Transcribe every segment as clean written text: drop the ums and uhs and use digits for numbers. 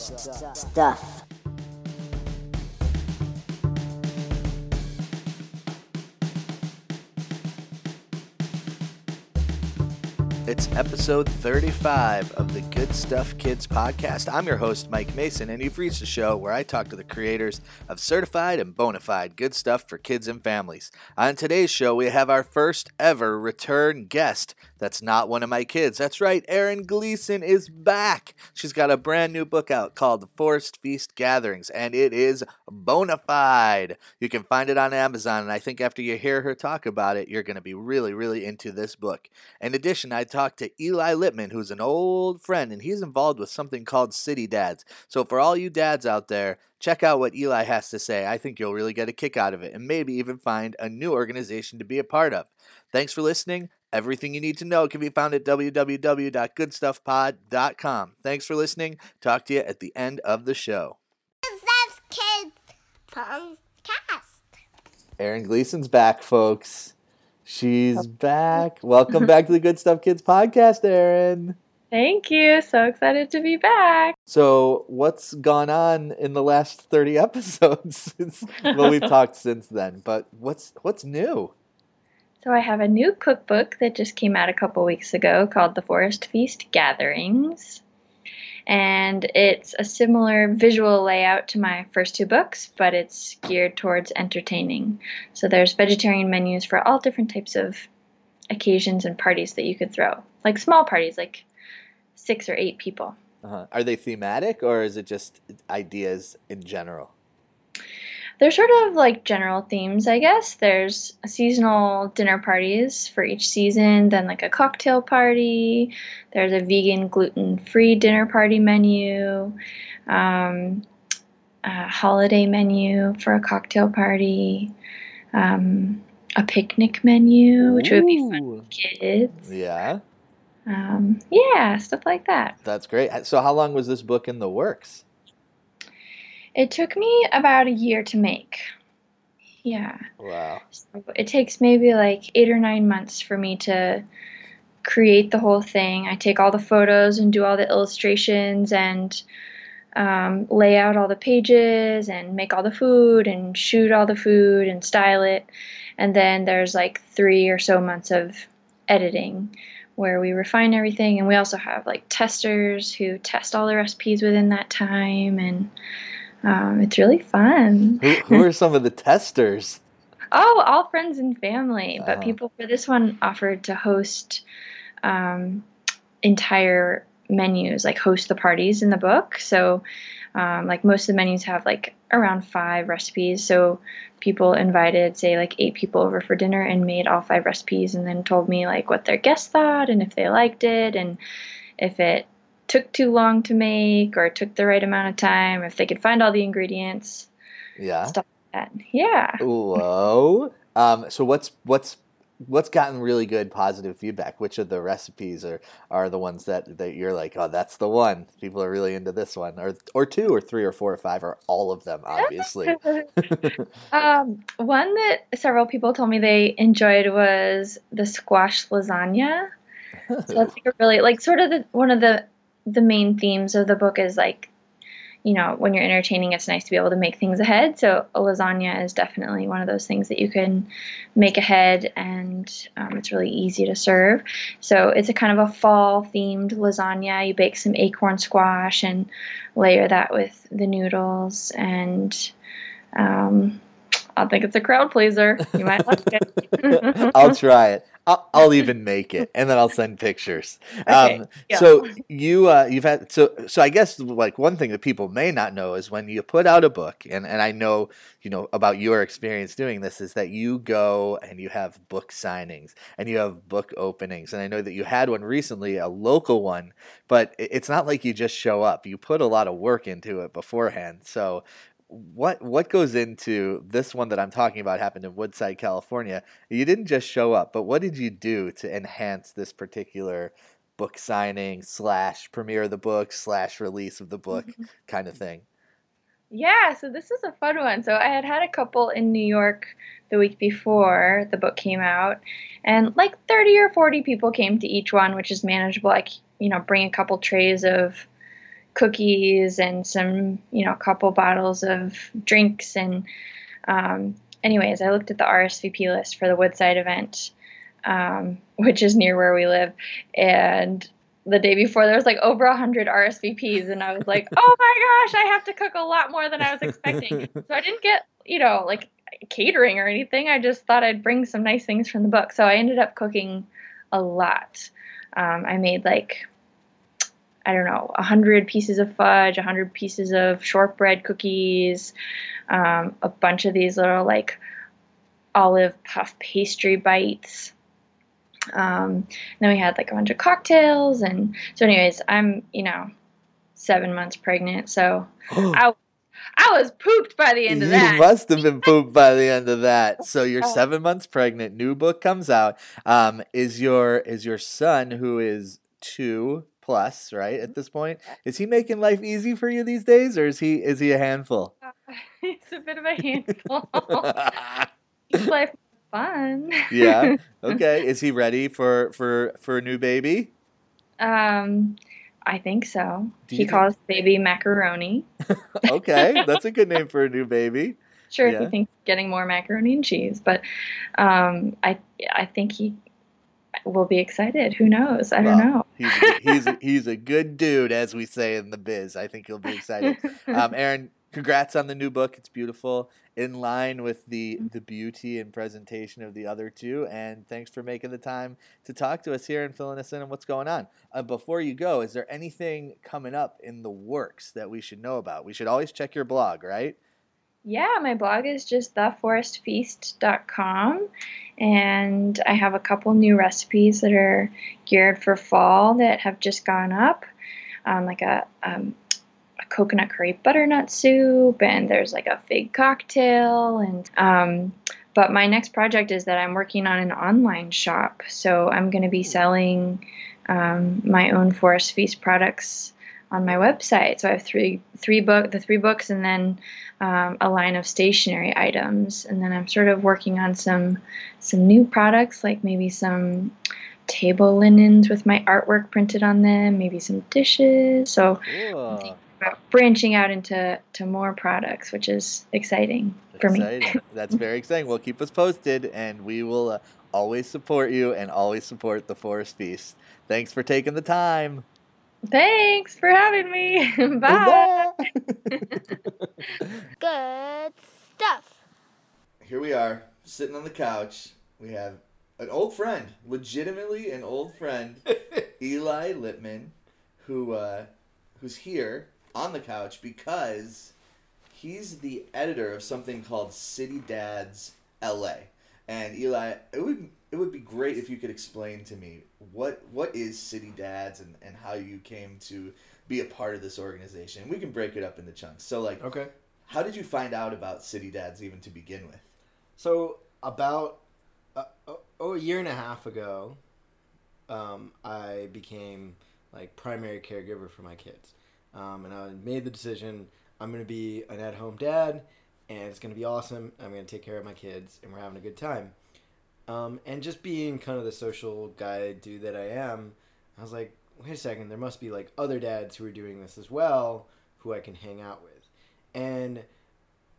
stuff. It's episode 35 of the Good Stuff Kids podcast. I'm your host, Mike Mason, and you've reached the show where I talk to the creators of certified and bona fide good stuff for kids and families. On today's show, we have our first ever return guest. That's not one of my kids. That's right, Erin Gleeson is back. She's got a brand new book out called The Forest Feast Gatherings, and it is bona fide. You can find it on Amazon, and I think after you hear her talk about it, you're going to be really, really into this book. In addition, I talked to Eli Lipmen, who's an old friend, and he's involved with something called City Dads. So for all you dads out there, check out what Eli has to say. I think you'll really get a kick out of it, and maybe even find a new organization to be a part of. Thanks for listening. Everything you need to know can be found at www.goodstuffpod.com. Thanks for listening. Talk to you at the end of the show. Good Stuff Kids Podcast. Erin Gleeson's back, folks. She's back. Welcome back to the Good Stuff Kids Podcast, Erin. Thank you. So excited to be back. So what's gone on in the last 30 episodes? Well, we've talked since then, but what's new? So I have a new cookbook that just came out a couple weeks ago called The Forest Feast Gatherings. And it's a similar visual layout to my first two books, but it's geared towards entertaining. So there's vegetarian menus for all different types of occasions and parties that you could throw. Like small parties, like 6 or 8 people. Uh-huh. Are they thematic or is it just ideas in general? They're sort of like general themes, I guess. There's seasonal dinner parties for each season, then like a cocktail party. There's a vegan, gluten-free dinner party menu, a holiday menu for a cocktail party, a picnic menu, which would be fun for kids. Yeah. Yeah, stuff like that. That's great. So how long was this book in the works? It took me about a year to make. Yeah. Wow. So it takes maybe like 8 or 9 months for me to create the whole thing. I take all the photos and do all the illustrations and lay out all the pages and make all the food and shoot all the food and style it. And then there's like 3 or so months of editing where we refine everything. And we also have like testers who test all the recipes within that time and... it's really fun. Who are some of the testers? Oh, all friends and family. But people for this one offered to host entire menus, like host the parties in the book. So like most of the menus have like around 5 recipes. So people invited, say, like 8 people over for dinner and made all 5 recipes and then told me like what their guests thought and if they liked it and if it took too long to make or took the right amount of time, if they could find all the ingredients. Yeah. Stuff like that. Yeah. Whoa. So what's gotten really good positive feedback? Which of the recipes are the ones that you're like, oh, that's the one. People are really into this one. Or 2 or 3 or 4 or 5 or all of them, obviously. One that several people told me they enjoyed was the squash lasagna. So that's like a really like sort of one of the main themes of the book is like, you know, when you're entertaining, it's nice to be able to make things ahead. So a lasagna is definitely one of those things that you can make ahead and it's really easy to serve. So it's a kind of a fall themed lasagna. You bake some acorn squash and layer that with the noodles. And I think it's a crowd pleaser. You might like it. I'll try it. I'll even make it, and then I'll send pictures. Okay, yeah. So I guess like one thing that people may not know is when you put out a book, and I know you know about your experience doing this, is that you go and you have book signings and you have book openings, and I know that you had one recently, a local one, but it's not like you just show up. You put a lot of work into it beforehand, so. What goes into this one that I'm talking about happened in Woodside, California? You didn't just show up, but what did you do to enhance this particular book signing / premiere of the book / release of the book kind of thing? Yeah, so this is a fun one. So I had a couple in New York the week before the book came out, and like 30 or 40 people came to each one, which is manageable. I, you know, bring a couple trays of cookies and some, you know, a couple bottles of drinks. And anyways, I looked at the RSVP list for the Woodside event, which is near where we live. And the day before, there was like over 100 RSVPs. And I was like, oh my gosh, I have to cook a lot more than I was expecting. So I didn't get, you know, like catering or anything. I just thought I'd bring some nice things from the book. So I ended up cooking a lot. I made like, 100 pieces of fudge, 100 pieces of shortbread cookies, a bunch of these little like olive puff pastry bites. Then we had like a bunch of cocktails. And so anyways, I'm, 7 months pregnant. So I was pooped by the end of that. You must have been pooped by the end of that. So you're 7 months pregnant. New book comes out. Is your son, who is 2 plus, right, at this point, is he making life easy for you these days, or is he a handful? He's a bit of a handful. He's like fun. Yeah. Okay. Is he ready for a new baby? I think so. He calls baby macaroni. Okay, that's a good name for a new baby. Sure, yeah. If he thinks getting more macaroni and cheese, but I think he will be excited. Who knows? I don't know. He's a good dude, as we say in the biz. I think he'll be excited. Erin, congrats on the new book. It's beautiful, in line with the beauty and presentation of the other two. And thanks for making the time to talk to us here and filling us in on what's going on. Before you go, is there anything coming up in the works that we should know about? We should always check your blog, right? Yeah, my blog is just theforestfeast.com. And I have a couple new recipes that are geared for fall that have just gone up, like a coconut curry butternut soup, and there's like a fig cocktail. And but my next project is that I'm working on an online shop, so I'm going to be selling my own Forest Feast products on my website. So I have three books, and then a line of stationery items. And then I'm sort of working on some new products, like maybe some table linens with my artwork printed on them, maybe some dishes. So I'm thinking about branching out into more products, which is exciting for me. That's very exciting. Well, keep us posted, and we will always support you and always support the Forest Feast. Thanks for taking the time. Thanks for having me. Bye. Good stuff. Here we are, sitting on the couch. We have an old friend, legitimately an old friend, Eli Lipmen, who's here on the couch because he's the editor of something called City Dads LA. And Eli, it would be great if you could explain to me what is City Dads and how you came to be a part of this organization. We can break it up into chunks. So, like, okay, how did you find out about City Dads even to begin with? So about a year and a half ago, I became like primary caregiver for my kids, and I made the decision I'm going to be an at-home dad, and it's going to be awesome. I'm going to take care of my kids, and we're having a good time. And just being kind of the social guy dude that I am, I was like, wait a second, there must be like other dads who are doing this as well, who I can hang out with. And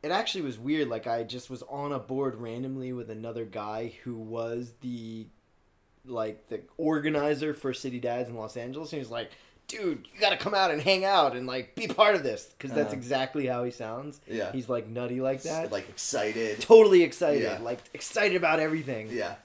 it actually was weird. Like, I just was on a board randomly with another guy who was the organizer for City Dads in Los Angeles. And he was like, dude, you got to come out and hang out and like be part of this. Because that's exactly how he sounds. Yeah. He's like nutty like that. Like excited. Totally excited. Yeah. Like excited about everything. Yeah.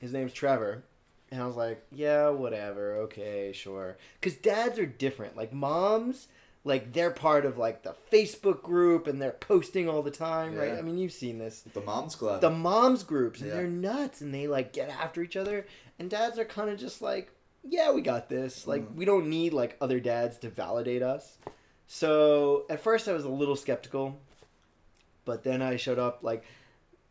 His name's Trevor. And I was like, yeah, whatever. Okay, sure. Because dads are different. Like moms, like they're part of like the Facebook group and they're posting all the time. Yeah. Right. I mean, you've seen this. The moms club. The moms groups. And they're nuts. And they like get after each other. And dads are kind of just like, yeah, we got this. Like, we don't need, like, other dads to validate us. So, at first I was a little skeptical. But then I showed up, like,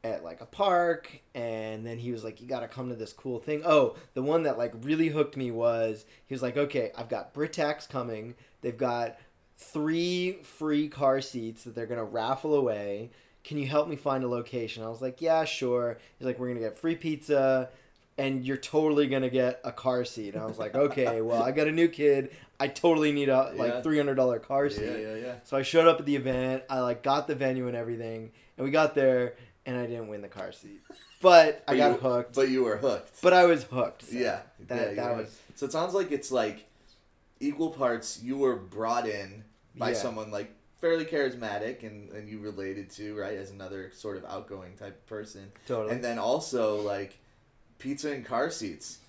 at, like, a park. And then he was like, you got to come to this cool thing. Oh, the one that, like, really hooked me was, he was like, okay, I've got Britax coming. They've got 3 free car seats that they're going to raffle away. Can you help me find a location? I was like, yeah, sure. He's like, we're going to get free pizza, and you're totally going to get a car seat. And I was like, okay, well, I got a new kid. I totally need a $300 car seat. Yeah. So I showed up at the event. I got the venue and everything. And we got there, and I didn't win the car seat. But I got hooked. But you were hooked. But I was hooked. So yeah. That was... So it sounds like it's like equal parts you were brought in by someone fairly charismatic and you related to, right, as another sort of outgoing type of person. Totally. And then also pizza and car seats.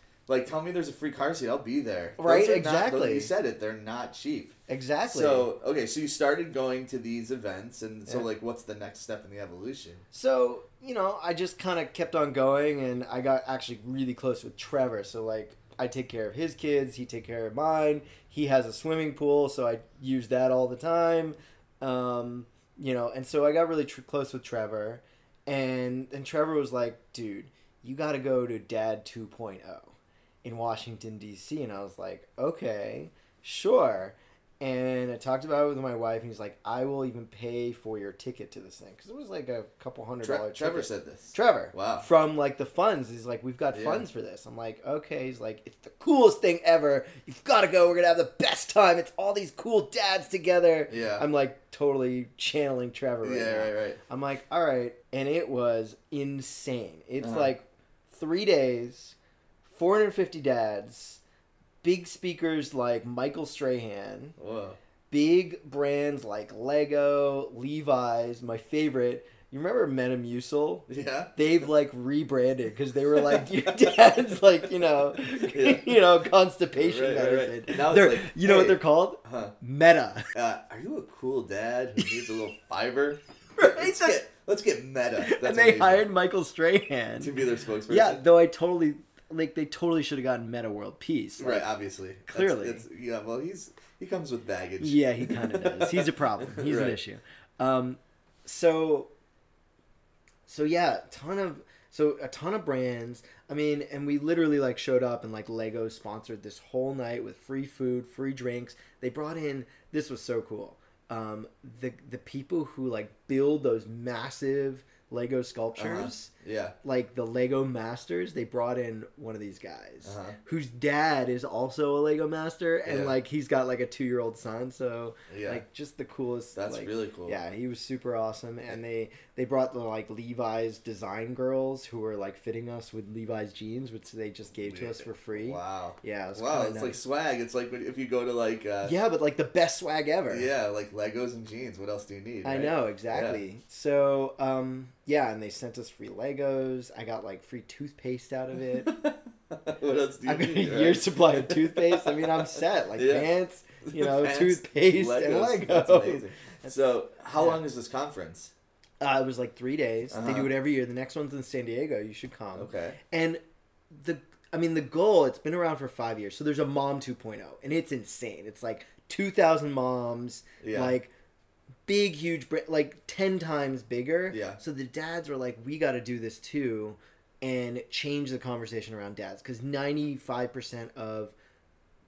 Tell me there's a free car seat. I'll be there. Right, exactly. You said it. They're not cheap. Exactly. So, okay, so you started going to these events, and so, what's the next step in the evolution? So, I just kind of kept on going, and I got actually really close with Trevor. So, I take care of his kids. He take care of mine. He has a swimming pool, so I use that all the time. And so I got really close with Trevor, and Trevor was like, dude, you got to go to Dad 2.0. in Washington, D.C., and I was like, okay, sure. And I talked about it with my wife, and he's like, I will even pay for your ticket to this thing. Because it was a couple $100 ticket. Trevor said this. Trevor. Wow. From the funds. He's like, we've got funds for this. I'm like, okay. He's like, it's the coolest thing ever. You've got to go. We're going to have the best time. It's all these cool dads together. Yeah. I'm totally channeling Trevor right now. Yeah, right. I'm like, all right. And it was insane. It's 3 days... 450 dads, big speakers like Michael Strahan, whoa, big brands like Lego, Levi's, my favorite. You remember Metamucil? Yeah. They've rebranded because they were your dad's constipation medicine. Right. Now it's you know what they're called? Huh. Meta. Are you a cool dad who needs a little fiber? Let's get Meta. That's and they amazing. Hired Michael Strahan to be their spokesperson. Yeah, though I totally. They totally should have gotten Metta World Peace. Right, obviously. Clearly. Well, he comes with baggage. Yeah, he kind of does. He's a problem. He's an issue. A ton of brands. I mean, and we literally showed up and Lego sponsored this whole night with free food, free drinks. They brought in, this was so cool. The people who build those massive Lego sculptures, the Lego Masters. They brought in one of these guys whose dad is also a Lego master, and he's got a 2-year-old son. So just the coolest. That's really cool. Yeah, he was super awesome, and they brought the Levi's design girls who were fitting us with Levi's jeans, which they just gave to us for free. Wow. Yeah. It's nice. Swag. It's if you go to the best swag ever. Yeah, Legos and jeans. What else do you need? Right? I know exactly. Yeah. So yeah, and they sent us free Legos. I got free toothpaste out of it. What else do you need? I got a year's supply of toothpaste. I mean, I'm set. Pants, pants, toothpaste, Legos, and Legos. That's amazing. So, how long is this conference? It was 3 days. They do it every year. The next one's in San Diego. You should come. Okay. And the goal, it's been around for 5 years. So there's a Mom 2.0, and it's insane. It's 2,000 moms. Yeah. Big, huge, 10 times bigger. Yeah. So the dads were we got to do this too and change the conversation around dads, because 95% of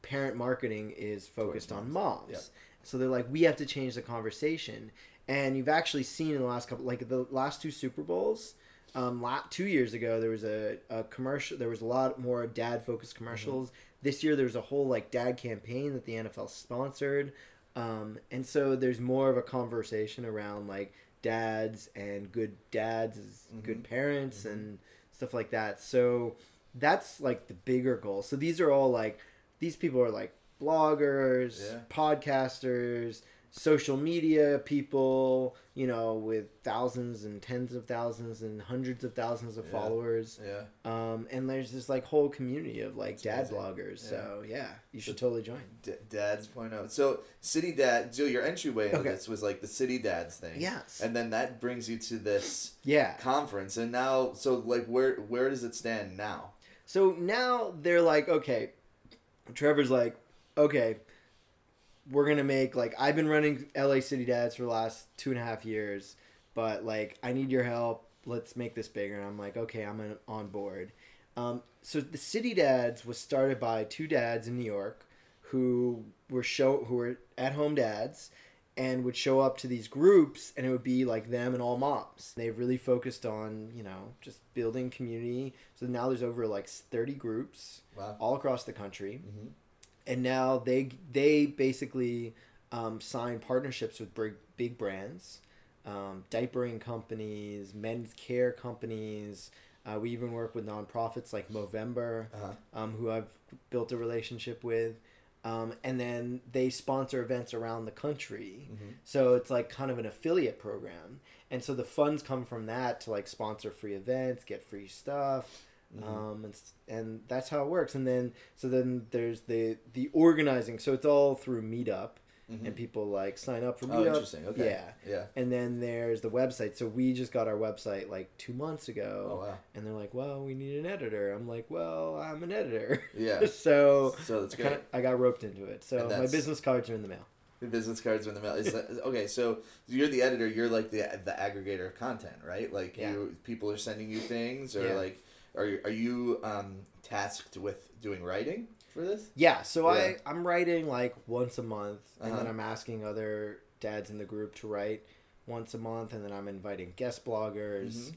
parent marketing is focused on moms. Yeah. So they're we have to change the conversation. And you've actually seen in the last couple, the last two Super Bowls, 2 years ago, there was a commercial. There was a lot more dad-focused commercials. Mm-hmm. This year, there was a whole dad campaign that the NFL sponsored. And so there's more of a conversation around dads and good dads as good parents and stuff like that. So that's the bigger goal. So these are all these people are bloggers, podcasters, social media people, with thousands and tens of thousands and hundreds of thousands of followers. Yeah. And there's this whole community of dad bloggers. Yeah. So you should totally join. Dads 2.0. So City Dads, so your entryway into this was the City Dads thing. Yes. And then that brings you to this conference. And now, so where does it stand now? So now they're okay, Trevor's okay, we're going to make, I've been running LA City Dads for the last 2.5 years, but, I need your help. Let's make this bigger. And I'm okay, I'm on board. So the City Dads was started by two dads in New York who were at-home dads, and would show up to these groups, and it would be like them and all moms. They really focused on, you know, just building community. So now there's over like 30 groups all across the country. Mm-hmm. And now they basically sign partnerships with big brands, diapering companies, men's care companies. We even work with nonprofits like Movember, who I've built a relationship with. And then they sponsor events around the country. Mm-hmm. So it's like kind of an affiliate program. And so the funds come from that to like sponsor free events, get free stuff. Mm-hmm. And that's how it works. And then, so then there's the organizing. So it's all through Meetup. Mm-hmm. And people like sign up for Meetup. Oh, interesting. Okay. Yeah. And then there's the website. So we just got our website like 2 months ago. Oh, wow. And they're like, well, we need an editor. I'm like, well, I'm an editor. Yeah. so that's good. I got roped into it. So my business cards are in the mail. Your business cards are in the mail. Is that, okay, so you're the editor. You're like the aggregator of content, right? Like people are sending you things, or like, are you tasked with doing writing? For this? Yeah, so I'm writing like once a month, and then I'm asking other dads in the group to write once a month, and then I'm inviting guest bloggers,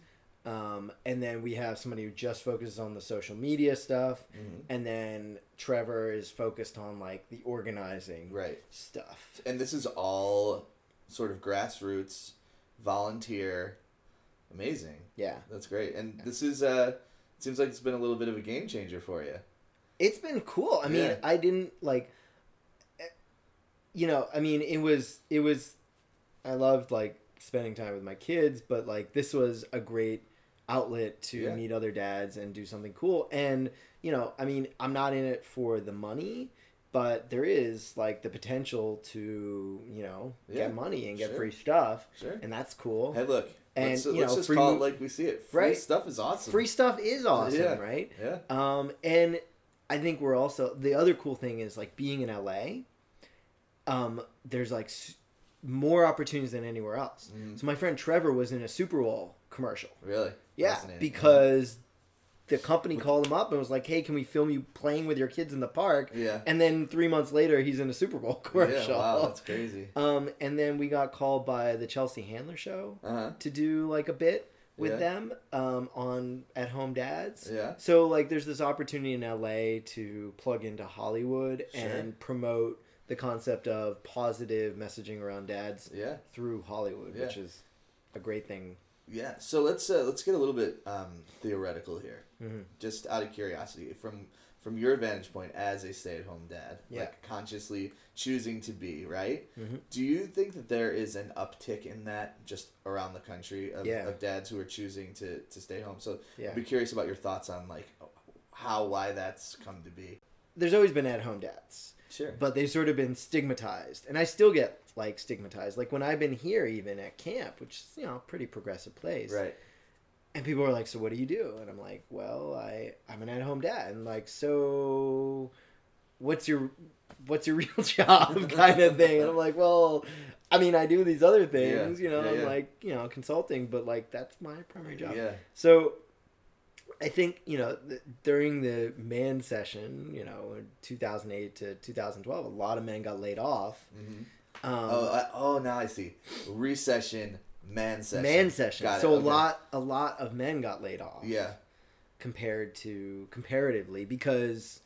and then we have somebody who just focuses on the social media stuff, and then Trevor is focused on like the organizing stuff. And this is all sort of grassroots, volunteer, amazing. Yeah. That's great. And this is, it seems like it's been a little bit of a game changer for you. It's been cool. I mean, I didn't like, you know, I mean, it was, I loved like spending time with my kids, but like this was a great outlet to meet other dads and do something cool. And, you know, I mean, I'm not in it for the money, but there is like the potential to, you know, get money and get free stuff. Sure. And that's cool. Hey, look. And let's just call it like we see it. Free stuff is awesome. Free stuff is awesome, right? Yeah. And I think we're also, the other cool thing is like being in LA, there's like more opportunities than anywhere else. Mm. So my friend Trevor was in a Superwall commercial. Really? Yeah. Because the company called him up and was like, hey, can we film you playing with your kids in the park? Yeah. And then 3 months later, he's in a Super Bowl commercial. Yeah, wow, that's crazy. And then we got called by the Chelsea Handler show to do like a bit with them on At Home Dads. Yeah. So like there's this opportunity in LA to plug into Hollywood and promote the concept of positive messaging around dads through Hollywood, which is a great thing. Yeah. So let's get a little bit theoretical here. Mm-hmm. Just out of curiosity, from your vantage point as a stay-at-home dad, like consciously choosing to be, right? Mm-hmm. Do you think that there is an uptick in that just around the country of dads who are choosing to stay home? So I'd be curious about your thoughts on like why that's come to be. There's always been at-home dads. Sure. But they've sort of been stigmatized. And I still get like stigmatized. Like when I've been here even at camp, which is, you know, a pretty progressive place. Right. And people are like, so what do you do? And I'm like, well, I'm an at-home dad. And like, so what's your real job kind of thing? And I'm like, well, I mean, I do these other things, you know, like, you know, consulting, but like, that's my primary job. Yeah. So I think, you know, during the man session, you know, 2008 to 2012, a lot of men got laid off. Mm-hmm. Now I see. Recession. Man session. Got so it. Okay. a lot of men got laid off. Yeah. Comparatively, because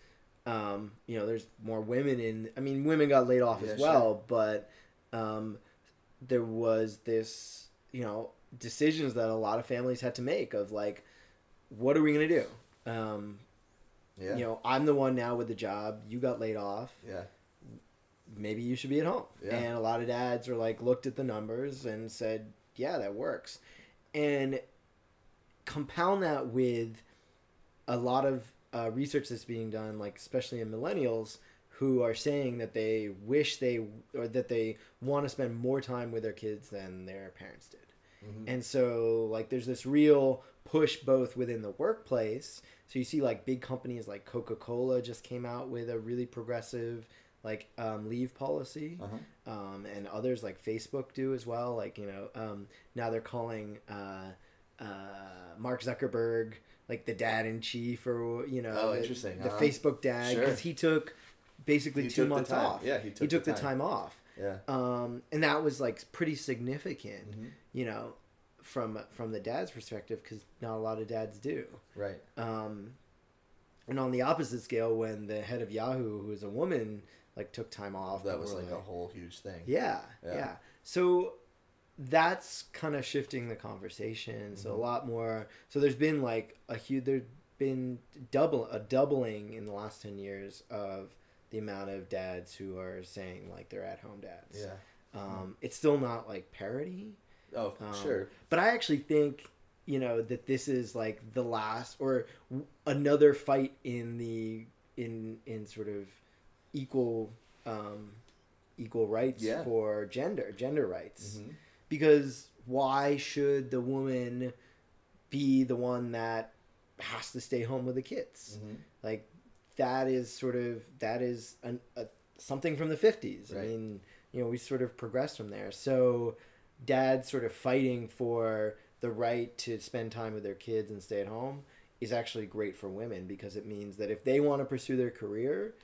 you know, there's more women women got laid off as well, but there was this, you know, decisions that a lot of families had to make of like, what are we gonna do? You know, I'm the one now with the job, you got laid off. Yeah. Maybe you should be at home. Yeah. And a lot of dads were like, looked at the numbers and said, yeah, that works. And compound that with a lot of research that's being done, like especially in millennials, who are saying that they wish they want to spend more time with their kids than their parents did. Mm-hmm. And so like there's this real push both within the workplace. So you see like big companies like Coca-Cola just came out with a really progressive like leave policy, and others like Facebook do as well. Like, you know, now they're calling Mark Zuckerberg like the dad in chief, or you know, the Facebook dad, because he took the time off. Yeah, he took the time off, Yeah. And that was like pretty significant, mm-hmm. you know, from the dad's perspective, because not a lot of dads do. Right. And on the opposite scale, when the head of Yahoo, who is a woman, like took time off, that was like a whole huge thing. Yeah. Yeah. yeah. So that's kind of shifting the conversation. Mm-hmm. So a lot more. So there's been like a huge, there's been a doubling in the last 10 years of the amount of dads who are saying like they're at home dads. Yeah. It's still not like parity. Oh, sure. But I actually think, you know, that this is like the last or another fight in the, in sort of equal, equal rights yeah. for gender rights. Mm-hmm. Because why should the woman be the one that has to stay home with the kids? Mm-hmm. Like, that is something from the 50s. Right. I mean, you know, we sort of progressed from there. So dads sort of fighting for the right to spend time with their kids and stay at home is actually great for women, because it means that if they want to pursue their career,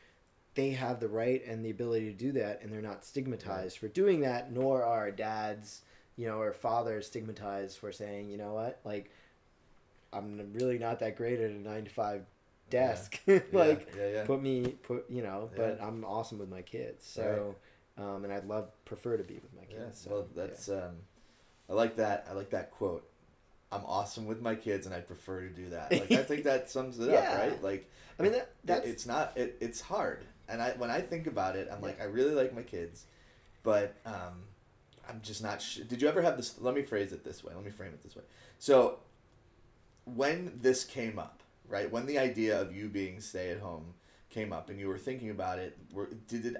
they have the right and the ability to do that, and they're not stigmatized for doing that, nor are dads, you know, or fathers stigmatized for saying, you know what, like, I'm really not that great at a 9-to-5 desk. Yeah. Like, yeah. put me, you know, but yeah. I'm awesome with my kids. So, right. And I'd prefer to be with my kids. Yeah. So, well, that's, yeah. I like that. I like that quote. I'm awesome with my kids and I prefer to do that. Like, I think that sums it yeah. up, right? Like, I mean, that's... it's hard. And when I think about it, I'm yeah. like, I really like my kids, but I'm just not sure. Did you ever have this? Let me frame it this way. So when this came up, right, when the idea of you being stay at home came up and you were thinking about it, did you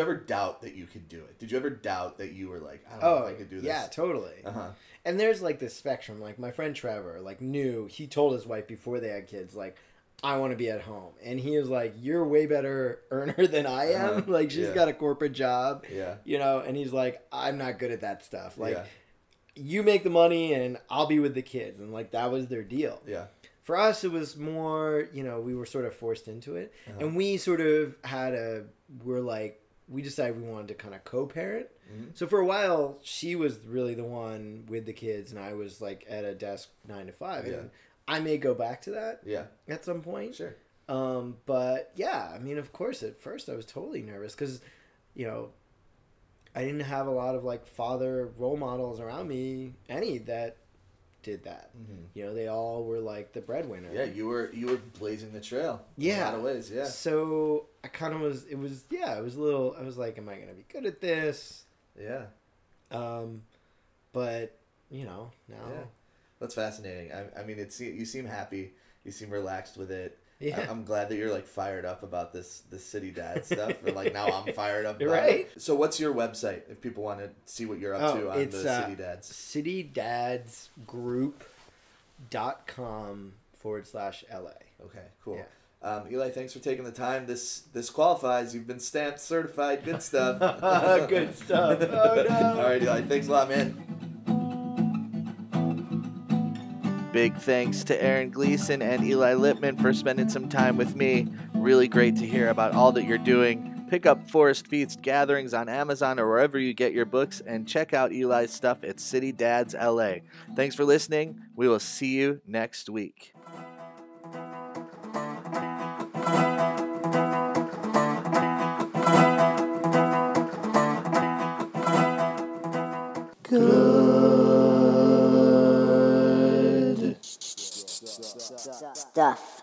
ever doubt that you could do it? Did you ever doubt that you were like, I don't know if I could do this? Yeah, totally. Uh-huh. And there's like this spectrum. Like my friend Trevor, like he told his wife before they had kids, like, I want to be at home. And he was like, you're way better earner than I am. Uh-huh. Like she's yeah. got a corporate job, yeah. you know? And he's like, I'm not good at that stuff. Like yeah. you make the money and I'll be with the kids. And like, that was their deal. Yeah. For us, it was more, you know, we were sort of forced into it. Uh-huh. And we sort of we decided we wanted to kind of co-parent. Mm-hmm. So for a while, she was really the one with the kids and I was like at a desk 9 to 5. Yeah. And I may go back to that yeah. at some point. Sure. But yeah, I mean, of course, at first I was totally nervous because, you know, I didn't have a lot of like father role models around me, any that did that. Mm-hmm. You know, they all were like the breadwinner. Yeah, you were blazing the trail. Yeah. In a lot of ways, yeah. So I kind of was I was like, am I going to be good at this? Yeah. But, you know, now yeah. That's fascinating. I mean, you seem happy, you seem relaxed with it. Yeah. I'm glad that you're like fired up about this city dad stuff. Or like now I'm fired up. About right. It. So what's your website if people want to see what you're up to on the City Dads? Citydadsgroup.com /LA. Okay, cool. Yeah. Eli, thanks for taking the time. This qualifies. You've been stamped, certified. Good stuff. Good stuff. Oh, no. All right, Eli. Thanks a lot, man. Big thanks to Erin Gleeson and Eli Lipmen for spending some time with me. Really great to hear about all that you're doing. Pick up Forest Feast Gatherings on Amazon or wherever you get your books, and check out Eli's stuff at City Dads LA. Thanks for listening. We will see you next week. Good stuff.